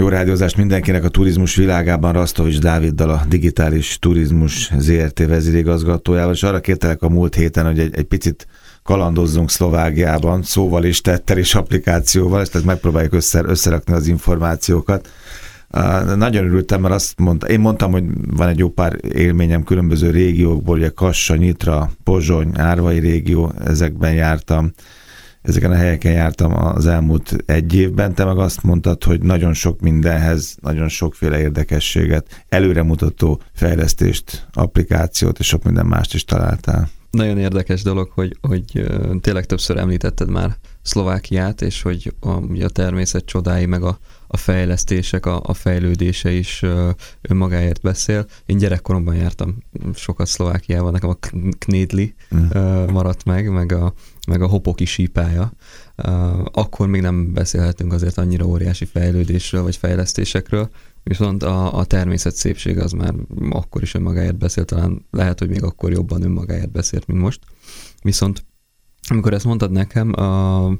Jó rádiózást mindenkinek a turizmus világában, Rastovics Dáviddal, a Digitális Turizmus ZRT vezérigazgatójával, és arra kértelek a múlt héten, hogy egy picit kalandozzunk Szlovákiában, szóval és tettel és applikációval, és tehát megpróbáljuk összerakni az információkat. Nagyon örültem, mert én mondtam, hogy van egy jó pár élményem különböző régiókból, ugye Kassa, Nyitra, Pozsony, Árvai régió, ezeken a helyeken jártam az elmúlt egy évben, te meg azt mondtad, hogy nagyon sok mindenhez, nagyon sokféle érdekességet, előremutató fejlesztést, applikációt és sok minden mást is találtál. Nagyon érdekes dolog, hogy tényleg többször említetted már Szlovákiát, és hogy a természet csodái, meg a fejlesztések, a fejlődése is önmagáért beszél. Én gyerekkoromban jártam sokat Szlovákiában, nekem a Knédli maradt meg a hopoki sípája. Akkor még nem beszélhetünk azért annyira óriási fejlődésről, vagy fejlesztésekről, viszont a természet szépsége az már akkor is önmagáért beszélt, talán lehet, hogy még akkor jobban önmagáért beszélt, mint most. Viszont amikor ezt mondtad nekem, a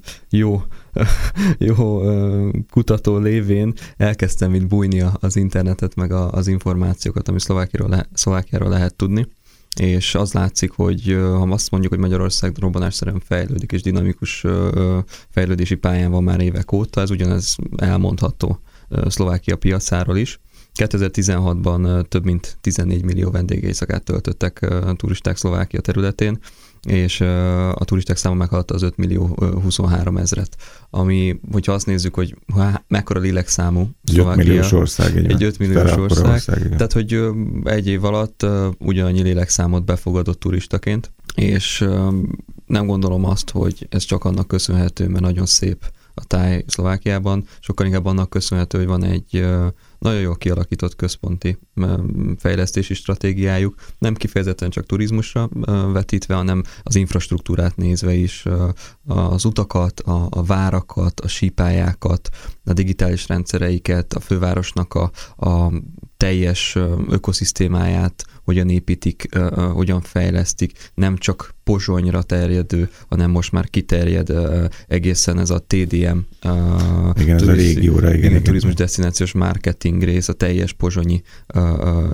jó kutató lévén elkezdtem itt bújni az internetet, meg az információkat, ami Szlovákiáról lehet tudni, és az látszik, hogy ha azt mondjuk, hogy Magyarország robbanásszerűen fejlődik, és dinamikus fejlődési pályán van már évek óta, ez ugyanez elmondható Szlovákia piacáról is. 2016-ban több mint 14 millió vendégéjszakát töltöttek turisták Szlovákia területén, és a turisták száma meghaladta az 5 millió 23 ezret. Ami, hogyha azt nézzük, hogy mekkora lélekszámú Szlovákia. 5 milliós ország. Egy 5 milliós ország. Tehát, hogy egy év alatt ugyanannyi lélekszámot befogadott turistaként, és nem gondolom azt, hogy ez csak annak köszönhető, mert nagyon szép a táj Szlovákiában, sokkal inkább annak köszönhető, hogy van egy nagyon jól kialakított központi fejlesztési stratégiájuk, nem kifejezetten csak turizmusra vetítve, hanem az infrastruktúrát nézve is, az utakat, a várakat, a sípályákat, a digitális rendszereiket, a fővárosnak a teljes ökoszisztémáját, hogyan építik, hogyan fejlesztik, nem csak Pozsonyra terjedő, hanem most már kiterjed egészen ez a TDM. Igen, ez a régióra. Igen, a turizmus destinációs marketing rész a teljes pozsonyi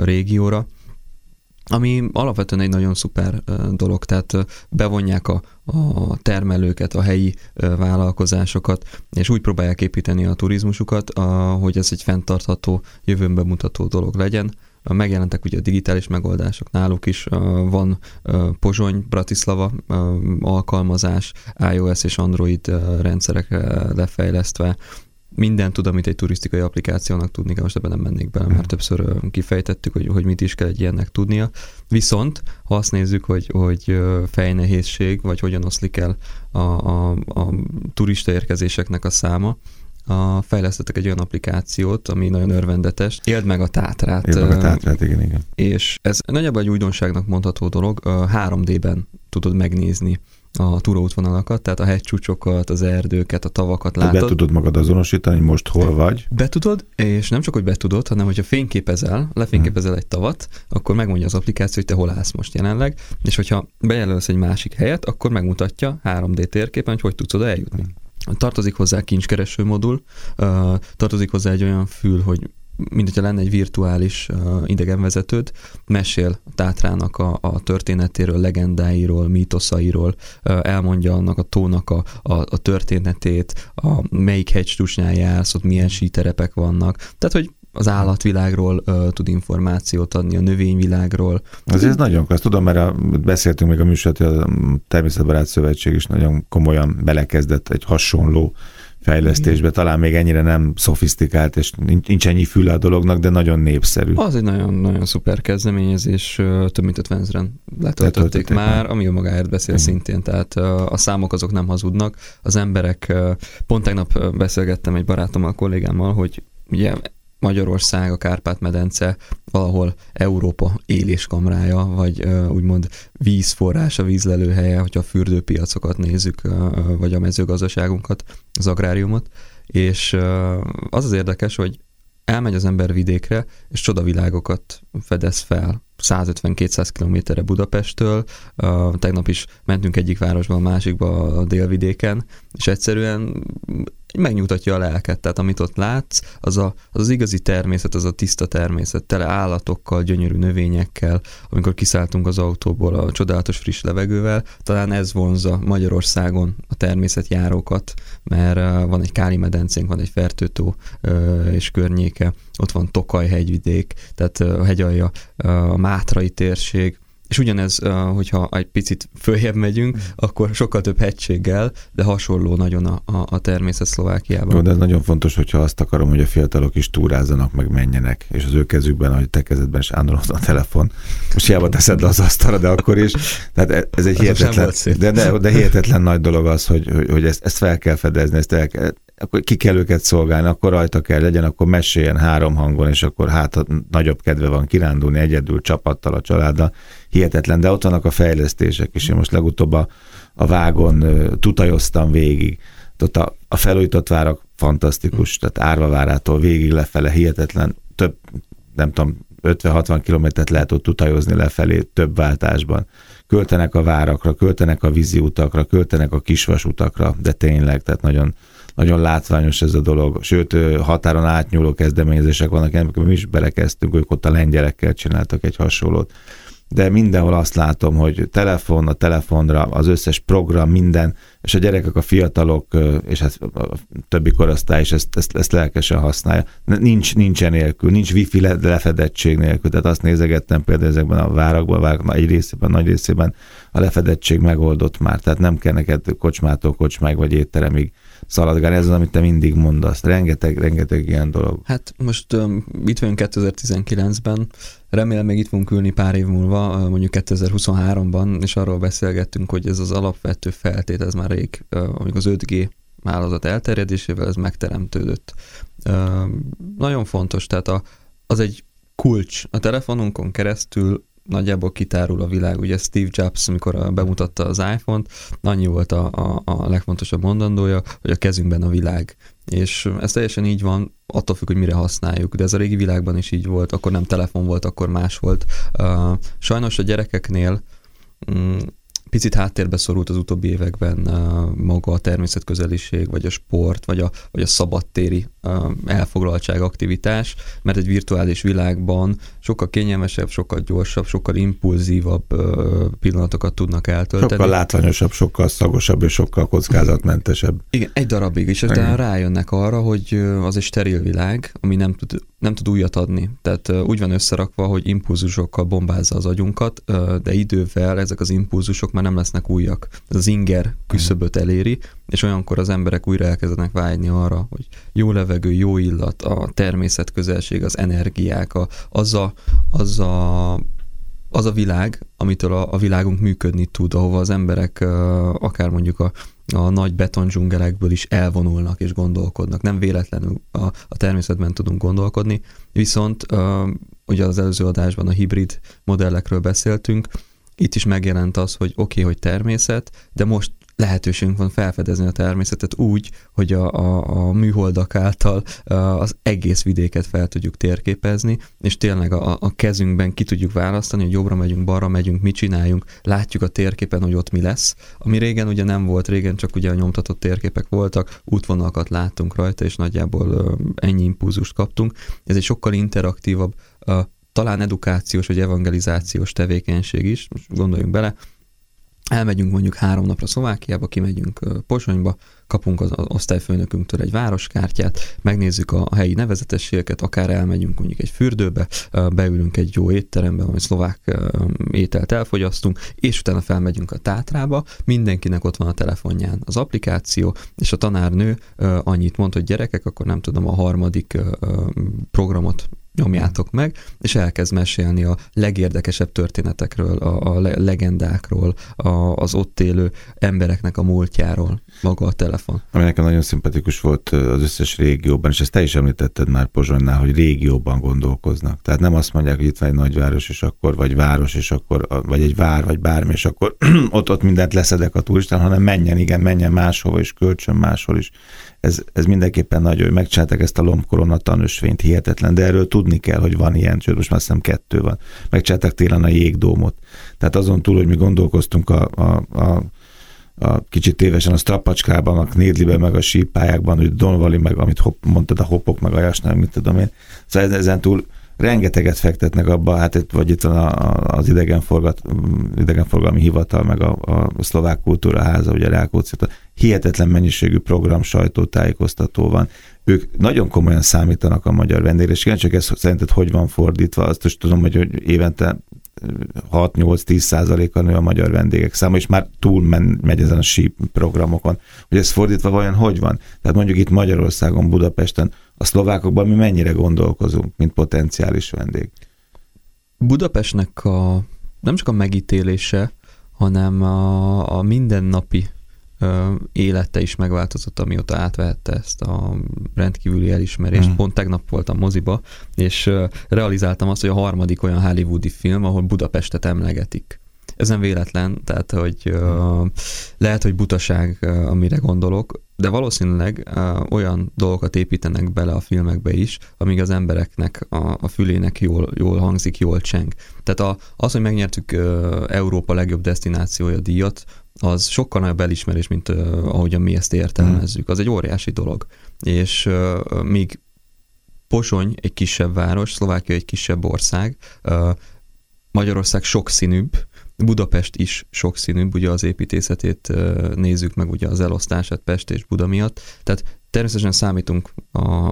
régióra, ami alapvetően egy nagyon szuper dolog, tehát bevonják a termelőket, a helyi vállalkozásokat, és úgy próbálják építeni a turizmusukat, hogy ez egy fenntartható, jövőnbe mutató dolog legyen. Megjelentek ugye a digitális megoldások náluk is, van Pozsony, Bratislava alkalmazás, iOS és Android rendszerekre lefejlesztve. Minden tud, amit egy turisztikai applikációnak tudni kell, most ebben nem mennék bele, mert többször kifejtettük, hogy mit is kell egy ilyennek tudnia. Viszont, ha azt nézzük, hogy fejnehézség, vagy hogyan oszlik el a turista érkezéseknek a száma, fejlesztettek egy olyan applikációt, ami nagyon örvendetes. Éld meg a Tátrát, igen. És ez nagyjából egy újdonságnak mondható dolog, 3D-ben tudod megnézni a túróútvonalakat, tehát a hegycsúcsokat, az erdőket, a tavakat látod. Be tudod magad azonosítani, most hol vagy. Be tudod, és nem csak, hogy be tudod, hanem hogyha lefényképezel egy tavat, akkor megmondja az applikáció, hogy te hol állsz most jelenleg, és hogyha bejelölsz egy másik helyet, akkor megmutatja 3D térképen, hogy tudsz oda eljutni. Tartozik hozzá kincskereső modul, tartozik hozzá egy olyan fül, hogy mint hogyha lenne egy virtuális idegenvezetőd, mesél Tátrának a történetéről, legendáiról, mítoszairól, elmondja annak a tónak a történetét, melyik hegycsúcsnál jársz, ott milyen síterepek vannak. Tehát, hogy az állatvilágról tud információt adni, a növényvilágról. Ez nagyon klassz. Tudom, mert beszéltünk még a műsort, hogy a Természetbarát Szövetség is nagyon komolyan belekezdett egy hasonló fejlesztésbe, talán még ennyire nem szofisztikált, és nincs ennyi füle a dolognak, de nagyon népszerű. Az egy nagyon-nagyon szuper kezdeményezés, több mint 50 000-en letöltötték már, ami önmagáért beszél szintén, tehát a számok azok nem hazudnak. Az emberek, pont tegnap beszélgettem egy barátommal, kollégámmal, hogy ugye Magyarország, a Kárpát-medence valahol Európa éléskamrája, vagy úgymond vízforrása, vízlelőhelye, hogyha a fürdőpiacokat nézzük, vagy a mezőgazdaságunkat, az agráriumot, és az érdekes, hogy elmegy az ember vidékre, és csodavilágokat fedez fel 150-200 kilométerre Budapesttől. Tegnap is mentünk egyik városban a másikba a délvidéken, és egyszerűen megnyugtatja a lelket, tehát amit ott látsz, az igazi természet, az a tiszta természet, tele állatokkal, gyönyörű növényekkel, amikor kiszálltunk az autóból a csodálatos friss levegővel, talán ez vonzza Magyarországon a természetjárókat, mert van egy Káli medencénk, van egy Fertőtó és környéke, ott van Tokaj hegyvidék, tehát a hegyalja, a Mátrai térség, és ugyanez, hogyha egy picit följebb megyünk, akkor sokkal több hegységgel, de hasonló nagyon a természet Szlovákiában. Jó, de ez nagyon fontos, hogyha azt akarom, hogy a fiatalok is túrázzanak, meg menjenek, és az ő kezükben, ahogy te kezedben is állandóan a telefon. Most hiába teszed le az asztalra, de akkor is. Tehát ez egy hihetetlen, de hihetetlen nagy dolog az, hogy ezt fel kell fedezni, akkor ki kell őket szolgálni, akkor rajta kell legyen, akkor meséljen három hangon, és akkor nagyobb kedve van kirándulni egyedül, csapattal, a családdal. Hihetetlen, de ott vannak a fejlesztések is. Én most legutóbb a vágon tutajoztam végig. Ott a felújított várak fantasztikus, tehát Árvavárától végig lefele, hihetetlen, több, nem tudom, 50-60 kilométert lehet ott tutajozni lefelé több váltásban. Költenek a várakra, költenek a vízi utakra, költenek a kisvasutakra, de tényleg, tehát nagyon nagyon látványos ez a dolog, sőt határon átnyúló kezdeményezések vannak, amikor mi is belekezdtünk, hogy ott a lengyelekkel csináltak egy hasonlót. De mindenhol azt látom, hogy telefon, a telefonra, az összes program, minden, és a gyerekek, a fiatalok, és hát a többi korosztály is ezt lelkesen használja. Nincs nélkül, nincs wifi lefedettség nélkül, tehát azt nézegettem például ezekben a várakban egy részében, nagy részében a lefedettség megoldott már, tehát nem kell neked kocsmától kocsmáig vagy étteremig szaladgálni. Ez az, amit te mindig mondasz. Rengeteg ilyen dolog. Hát most itt vagyunk 2019-ben, remélem még itt fogunk ülni pár év múlva, mondjuk 2023-ban, és arról beszélgettünk, hogy ez az alapvető feltét, ez már rég, amikor az 5G hálózat elterjedésével ez megteremtődött. Nagyon fontos, tehát az egy kulcs. A telefonunkon keresztül nagyjából kitárul a világ. Ugye Steve Jobs, amikor bemutatta az iPhone-t, annyi volt a legfontosabb mondandója, hogy a kezünkben a világ. És ez teljesen így van, attól függ, hogy mire használjuk. De ez a régi világban is így volt, akkor nem telefon volt, akkor más volt. Sajnos a gyerekeknél picit háttérbe szorult az utóbbi években maga a természetközeliség, vagy a sport, vagy a szabadtéri elfoglaltság, aktivitás, mert egy virtuális világban sokkal kényelmesebb, sokkal gyorsabb, sokkal impulzívabb pillanatokat tudnak eltölteni. Sokkal látványosabb, sokkal szagosabb és sokkal kockázatmentesebb. Igen, egy darabig is, de rájönnek arra, hogy az egy steril világ, ami nem tud újat adni. Tehát úgy van összerakva, hogy impulzusokkal bombázza az agyunkat, de idővel ezek az impulzusok már nem lesznek újak. Ez az inger küszöböt eléri, és olyankor az emberek újra elkezdenek vágyni arra, hogy jó levegő, jó illat, a természet közelség, az energiák, az a világ, amitől a világunk működni tud, ahova az emberek akár mondjuk a nagy betondzsungelekből is elvonulnak és gondolkodnak. Nem véletlenül a természetben tudunk gondolkodni, viszont ugye az előző adásban a hibrid modellekről beszéltünk, itt is megjelent az, hogy oké, hogy természet, de most lehetőségünk van felfedezni a természetet úgy, hogy a műholdak által az egész vidéket fel tudjuk térképezni, és tényleg a kezünkben ki tudjuk választani, hogy jobbra megyünk, balra megyünk, mit csináljunk, látjuk a térképen, hogy ott mi lesz. Ami régen ugye nem volt, régen csak ugye a nyomtatott térképek voltak, útvonalakat láttunk rajta, és nagyjából ennyi impulzust kaptunk. Ez egy sokkal interaktívabb, talán edukációs vagy evangelizációs tevékenység is, most gondoljunk bele. Elmegyünk mondjuk 3 napra Szlovákiába, kimegyünk Pozsonyba, kapunk az osztályfőnökünktől egy városkártyát, megnézzük a helyi nevezetességeket, akár elmegyünk mondjuk egy fürdőbe, beülünk egy jó étterembe, vagy szlovák ételt elfogyasztunk, és utána felmegyünk a Tátrába, mindenkinek ott van a telefonján az applikáció, és a tanárnő annyit mond, hogy gyerekek, akkor nem tudom, a 3. programot nyomjátok meg, és elkezd mesélni a legérdekesebb történetekről, a legendákról, az ott élő embereknek a múltjáról maga a telefon. Ami nekem nagyon szimpatikus volt az összes régióban, és ezt te is említetted már Pozsonynál, hogy régióban gondolkoznak. Tehát nem azt mondják, hogy itt van egy nagyváros, és akkor, vagy város, és akkor, vagy egy vár, vagy bármi, és akkor ott mindent leszedek a turistán, hanem menjen máshova, és kölcsön máshol is. Ez mindenképpen nagy, hogy megcsinálták ezt a lombkorona tanösvényt, hihetetlen, de erről tudni kell, hogy van ilyen, sőt, most már azt hiszem 2 van. Megcsinálták télen a jégdómot. Tehát azon túl, hogy mi gondolkoztunk a a kicsit tévesen a strapacskában, a knédliben, meg a sípályákban, úgy Donvali, meg amit mondtad, a hopok, meg a jasnál, mit tudom én. Szóval ezen túl rengeteget fektetnek abba, hát vagy itt az idegenforgalmi hivatal, meg a szlovák kultúraháza, ugye Rákóczi, hihetetlen mennyiségű program, sajtótájékoztató van. Ők nagyon komolyan számítanak a magyar vendégre, és igen, csak ez szerinted hogy van fordítva, azt is tudom, hogy évente 6-8-10%-a nő a magyar vendégek száma, és már túl megy ezen a síp programokon. Hogy ez fordítva vajon hogy van? Tehát mondjuk itt Magyarországon, Budapesten, a szlovákokban mi mennyire gondolkozunk, mint potenciális vendég? Budapestnek nem csak a megítélése, hanem a mindennapi élete is megváltozott, amióta átvehette ezt a rendkívüli elismerést. Mm. Pont tegnap voltam moziba, és realizáltam azt, hogy a harmadik olyan hollywoodi film, ahol Budapestet emlegetik. Ez nem véletlen, tehát hogy lehet, hogy butaság, amire gondolok, de valószínűleg olyan dolgokat építenek bele a filmekbe is, amíg az embereknek, a fülének jól hangzik, jól cseng. Tehát az, hogy megnyertük Európa legjobb desztinációja díjat, az sokkal nagyobb elismerés, mint ahogyan mi ezt értelmezzük. Az egy óriási dolog. És míg Pozsony egy kisebb város, Szlovákia egy kisebb ország, Magyarország sokszínűbb, Budapest is sokszínűbb, ugye az építészetét nézzük meg, ugye az elosztását Pest és Buda miatt. Tehát természetesen számítunk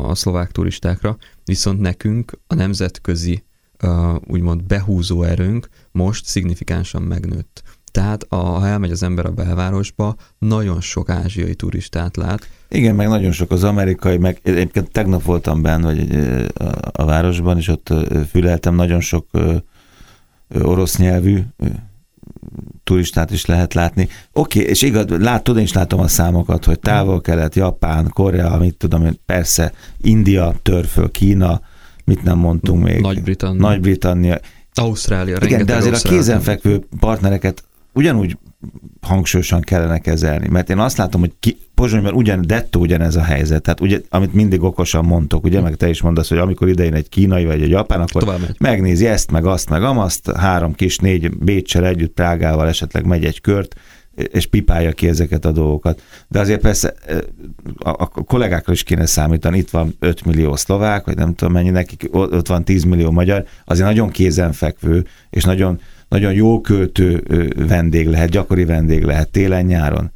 a szlovák turistákra, viszont nekünk a nemzetközi úgymond behúzó erőnk most szignifikánsan megnőtt. Tehát ha elmegy az ember a belvárosba, nagyon sok ázsiai turistát lát. Igen, meg nagyon sok az amerikai, meg egyébként tegnap voltam benn a városban, és ott füleltem, nagyon sok orosz nyelvű turistát is lehet látni. Oké, és igaz, látod, én is látom a számokat, hogy Távol-Kelet, Japán, Korea, mit tudom én, persze, India, tör föl, Kína, mit nem mondtunk még. Nagy-Britannia. Ausztrália. Igen, de azért Ausztrália. A kézenfekvő partnereket ugyanúgy hangsúlyosan kellene kezelni, mert én azt látom, hogy Pozsonyban ugyanez a helyzet, tehát ugye, amit mindig okosan mondtok, ugye, meg te is mondasz, hogy amikor idején egy kínai vagy egy japán, akkor megnézi ezt, meg azt, meg amazt, 3-4 Béccsel együtt, Prágával esetleg megy egy kört, és pipálja ki ezeket a dolgokat. De azért persze a kollégákkal is kéne számítani, itt van 5 millió szlovák, vagy nem tudom mennyi nekik, ott van 10 millió magyar, azért nagyon kézenfekvő, és nagyon jó költő vendég lehet, gyakori vendég lehet télen-nyáron.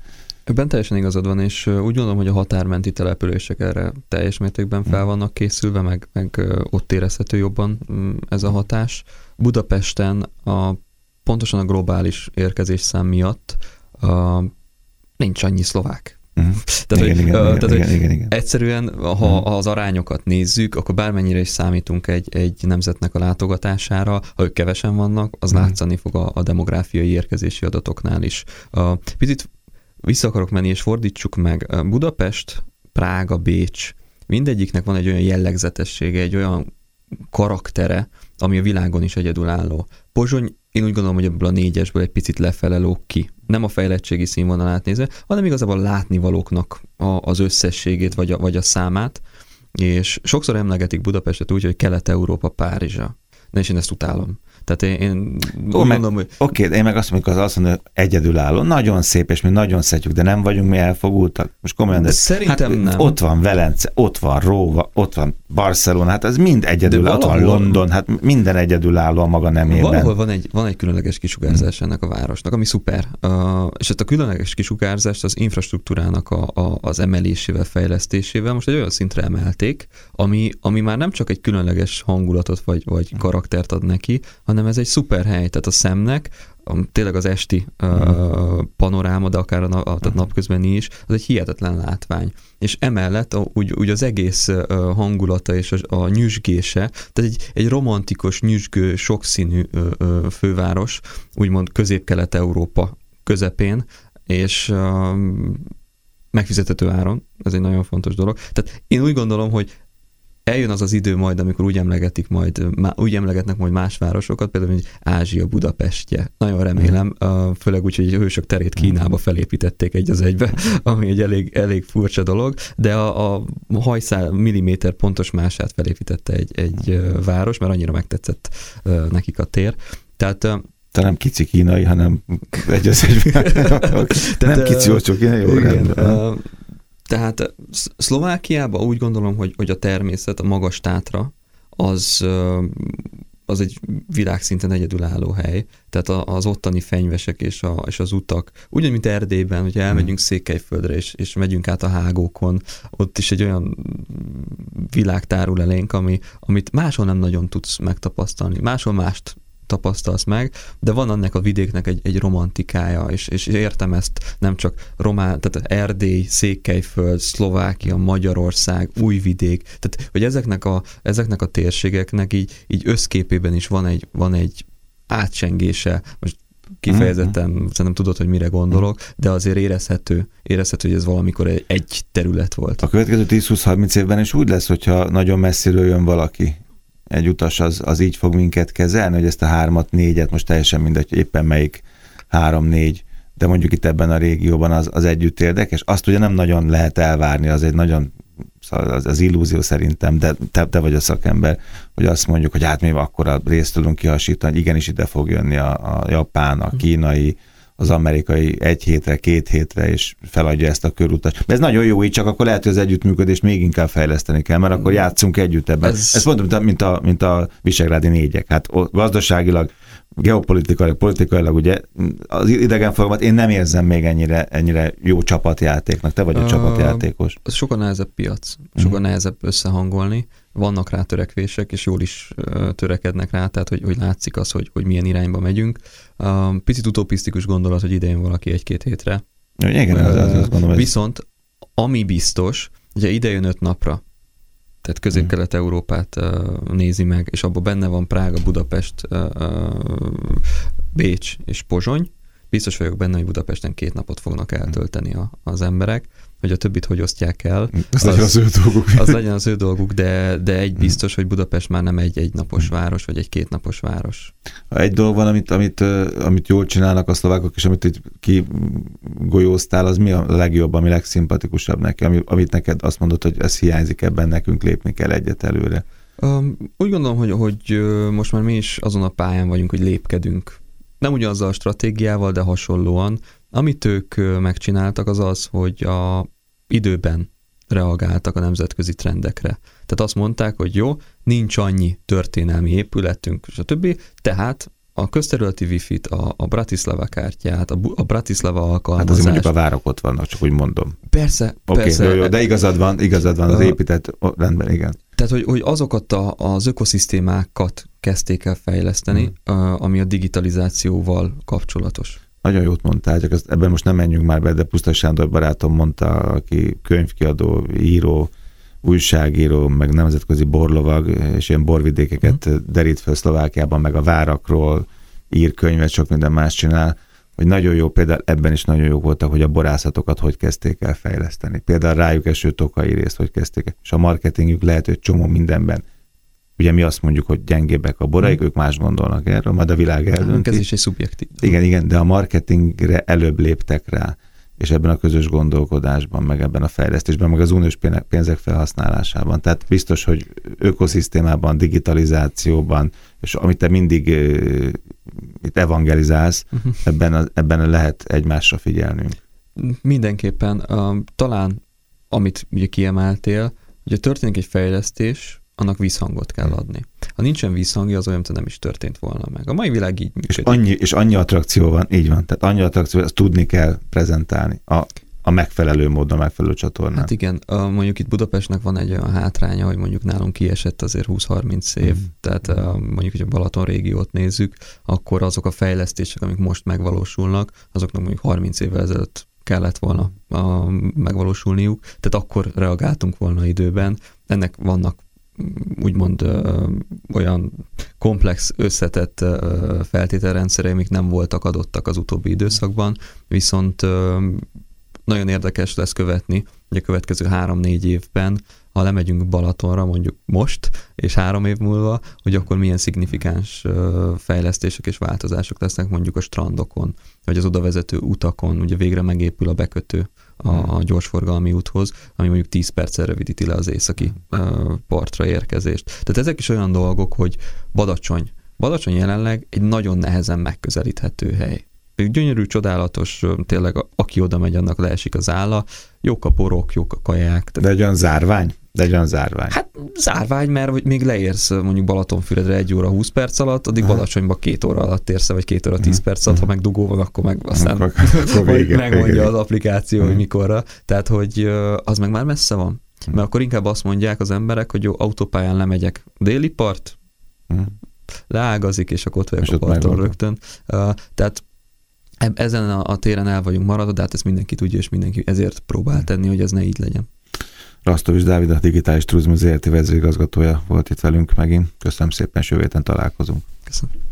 Ebben teljesen igazad van, és úgy gondolom, hogy a határmenti települések erre teljes mértékben fel vannak készülve, meg ott érezhető jobban ez a hatás. Budapesten pontosan a globális érkezésszám miatt nincs annyi szlovák. Tehát egyszerűen, ha az arányokat nézzük, akkor bármennyire is számítunk egy nemzetnek a látogatására, ha ők kevesen vannak, az látszani fog a demográfiai érkezési adatoknál is. Picit vissza akarok menni, és fordítsuk meg. Budapest, Prága, Bécs, mindegyiknek van egy olyan jellegzetessége, egy olyan karaktere, ami a világon is egyedülálló. Pozsony, én úgy gondolom, hogy ebből a 4-esből egy picit lefele lóg ki. Nem a fejlettségi színvonalát nézve, hanem igazából látnivalóknak az összességét, vagy a számát. És sokszor emlegetik Budapestet úgy, hogy Kelet-Európa Párizsa. De és én ezt utálom. Tehát én úgy mondom, hogy... Oké, én meg azt mondjuk, hogy egyedülálló, nagyon szép, és mi nagyon szeretjük, de nem vagyunk mi elfogultak. Most komolyan, de szerintem hát, nem. Ott van Velence, ott van Róma, ott van Barcelona, hát ez mind egyedülálló, ott van London, hát minden egyedülálló a maga nemében. Valahol van egy különleges kisugárzás ennek a városnak, ami szuper. És ezt a különleges kisugárzást az infrastruktúrának az emelésével, fejlesztésével most egy olyan szintre emelték, ami már nem csak egy különleges hangulatot vagy karaktert ad neki, hanem ez egy szuper hely, tehát a szemnek tényleg az esti panoráma, de akár a napközbeni is, az egy hihetetlen látvány. És emellett úgy az egész hangulata és a nyüzsgése, tehát egy romantikus, nyüzsgő, sokszínű főváros, úgymond Közép-Kelet-Európa közepén, és megfizethető áron, ez egy nagyon fontos dolog. Tehát én úgy gondolom, hogy eljön az az idő majd, amikor úgy emlegetnek majd más városokat, például mint Ázsia Budapestje. Nagyon remélem, főleg úgy, hogy a Hősök terét Kínába felépítették egy az egybe, ami egy elég furcsa dolog, de a hajszál milliméter pontos mását felépítette egy város, mert annyira megtetszett nekik a tér. Tehát talán kici kínai, hanem egy az egyben. Nem kici, olcsó kínai, jó rendben. Tehát Szlovákiában úgy gondolom, hogy a természet, a magas Tátra, az egy világszinten egyedülálló hely. Tehát az ottani fenyvesek és az utak. Ugyan, mint Erdélyben, hogyha elmegyünk Székelyföldre, és megyünk át a hágókon, ott is egy olyan világ tárul elénk, amit máshol nem nagyon tudsz megtapasztalni. Máshol mást tapasztalsz meg, de van annak a vidéknek egy romantikája, és értem ezt nem csak román, tehát Erdély, Székelyföld, Szlovákia, Magyarország, Újvidék, tehát hogy ezeknek a térségeknek így összképében is van egy átsengése, most kifejezetten szerintem tudod, hogy mire gondolok, de azért érezhető, hogy ez valamikor egy terület volt. A következő 10-20-30 évben is úgy lesz, hogyha nagyon messziről jön valaki. Egy utas az így fog minket kezelni, hogy ezt a 3-4-et, most teljesen mindegy, éppen melyik 3-4, de mondjuk itt ebben a régióban az együtt érdekes. Azt ugye nem nagyon lehet elvárni, az egy nagyon, az illúzió szerintem, de te vagy a szakember, hogy azt mondjuk, hogy hát mi akkora részt tudunk kihasítani, hogy igenis ide fog jönni a japán, a kínai, az amerikai 1 hétre, 2 hétre, és feladja ezt a körutat. De ez nagyon jó, így csak akkor lehet, hogy az együttműködést még inkább fejleszteni kell, mert akkor játszunk együtt ebben. Ezt mondom, mint a visegrádi 4-ek. Hát gazdaságilag, geopolitikailag, politikailag ugye az idegenforgalmat én nem érzem még ennyire jó csapatjátéknak. Te vagy a csapatjátékos. Az sokkal nehezebb piac, sokkal nehezebb összehangolni. Vannak rá törekvések, és jól is törekednek rá, tehát hogy látszik az, hogy milyen irányba megyünk. Picit utopisztikus gondolat, hogy idejön valaki 1-2 hétre. Igen, az gondolom. Viszont ami biztos, ugye idejön 5 napra, tehát Közép-Kelet-Európát nézi meg, és abban benne van Prága, Budapest, Bécs és Pozsony. Biztos vagyok benne, hogy Budapesten 2 napot fognak eltölteni az emberek, hogy a többit hogy osztják el. Az legyen az ő dolguk, de egy biztos, hogy Budapest már nem egy egynapos város, vagy egy kétnapos város. Egy dolog van, amit jól csinálnak a szlovákok, és amit itt kigolyóztál, az mi a legjobb, ami legszimpatikusabb neki? Amit neked azt mondod, hogy ez hiányzik, ebben nekünk lépni kell egyet előre. Úgy gondolom, hogy most már mi is azon a pályán vagyunk, hogy lépkedünk. Nem ugyanazzal a stratégiával, de hasonlóan. Amit ők megcsináltak, az az, hogy időben reagáltak a nemzetközi trendekre. Tehát azt mondták, hogy jó, nincs annyi történelmi épületünk, és a többi, tehát a közterületi wifi-t, a Bratislava kártyát, a Bratislava alkalmazást. Hát azért mondjuk a várok ott vannak, csak úgy mondom. Persze. Jó, de igazad van az épített, rendben, igen. Tehát, hogy azokat az ökoszisztémákat kezdték el fejleszteni, ami a digitalizációval kapcsolatos. Nagyon jót mondtál, csak ebben most nem menjünk már be, de Puszta Sándor barátom mondta, aki könyvkiadó, író, újságíró, meg nemzetközi borlovag, és ilyen borvidékeket derít fel Szlovákiában, meg a várakról ír könyvet, sok minden más csinál, hogy nagyon jó, például ebben is nagyon jók voltak, hogy a borászatokat hogy kezdték el fejleszteni. Például rájuk eső tokai részt hogy kezdték el, és a marketingük lehet, hogy csomó mindenben. Ugye mi azt mondjuk, hogy gyengébbek a boraik, ők más gondolnak erről, majd a világ eldönti. Ez is egy szubjektív. Igen, de a marketingre előbb léptek rá, és ebben a közös gondolkodásban, meg ebben a fejlesztésben, meg az uniós pénzek felhasználásában. Tehát biztos, hogy ökoszisztémában, digitalizációban, és amit te mindig itt evangelizálsz, ebben lehet egymásra figyelnünk. Mindenképpen. Talán, amit ugye kiemeltél, ugye történik egy fejlesztés, annak visszhangot kell adni. Ha nincsen visszhangja, az olyan, mint nem is történt volna meg. A mai világ így működik. És annyi attrakció van, így van. Tehát annyi attrakció, azt tudni kell prezentálni a megfelelő módon, a megfelelő csatornán. Hát igen, mondjuk itt Budapestnek van egy olyan hátránya, hogy mondjuk nálunk kiesett azért 20-30 év, tehát mondjuk, hogy a Balaton régiót nézzük, akkor azok a fejlesztések, amik most megvalósulnak, azoknak mondjuk 30 évvel ezelőtt kellett volna megvalósulniuk, tehát akkor reagáltunk volna időben. Ennek vannak úgymond olyan komplex, összetett feltételrendszerei, amik nem voltak adottak az utóbbi időszakban, viszont nagyon érdekes lesz követni, hogy a következő 3-4 évben, ha lemegyünk Balatonra mondjuk most, és 3 év múlva, hogy akkor milyen szignifikáns fejlesztések és változások lesznek mondjuk a strandokon, vagy az odavezető utakon, ugye végre megépül a bekötő a gyorsforgalmi úthoz, ami mondjuk 10 perccel rövidíti le az északi partra érkezést. Tehát ezek is olyan dolgok, hogy Badacsony, Badacsony jelenleg egy nagyon nehezen megközelíthető hely. Gyönyörű, csodálatos, tényleg aki oda megy, annak leesik az álla, jók a borok, jók a kaják. De egy olyan zárvány? Hát zárvány, mert még leérsz mondjuk Balatonfüredre 1 óra 20 perc alatt, addig Badacsonyba 2 óra alatt érsz, vagy 2 óra 10 perc alatt, ha meg dugó van, akkor meg aztán megmondja az applikáció, hogy mikorra. Tehát, hogy az meg már messze van. Mert akkor inkább azt mondják az emberek, hogy jó, autópályán lemegyek déli part, leágazik, és akkor ott vagyok a parton rögtön. Tehát ezen a téren el vagyunk maradva, de hát ezt mindenki tudja, és mindenki ezért próbál tenni, hogy ez ne így legyen. Rastovics Dávid, a Digitális Turizmus ZRT vezérigazgatója volt itt velünk megint. Köszönöm szépen, és jövő héten találkozunk. Köszönöm.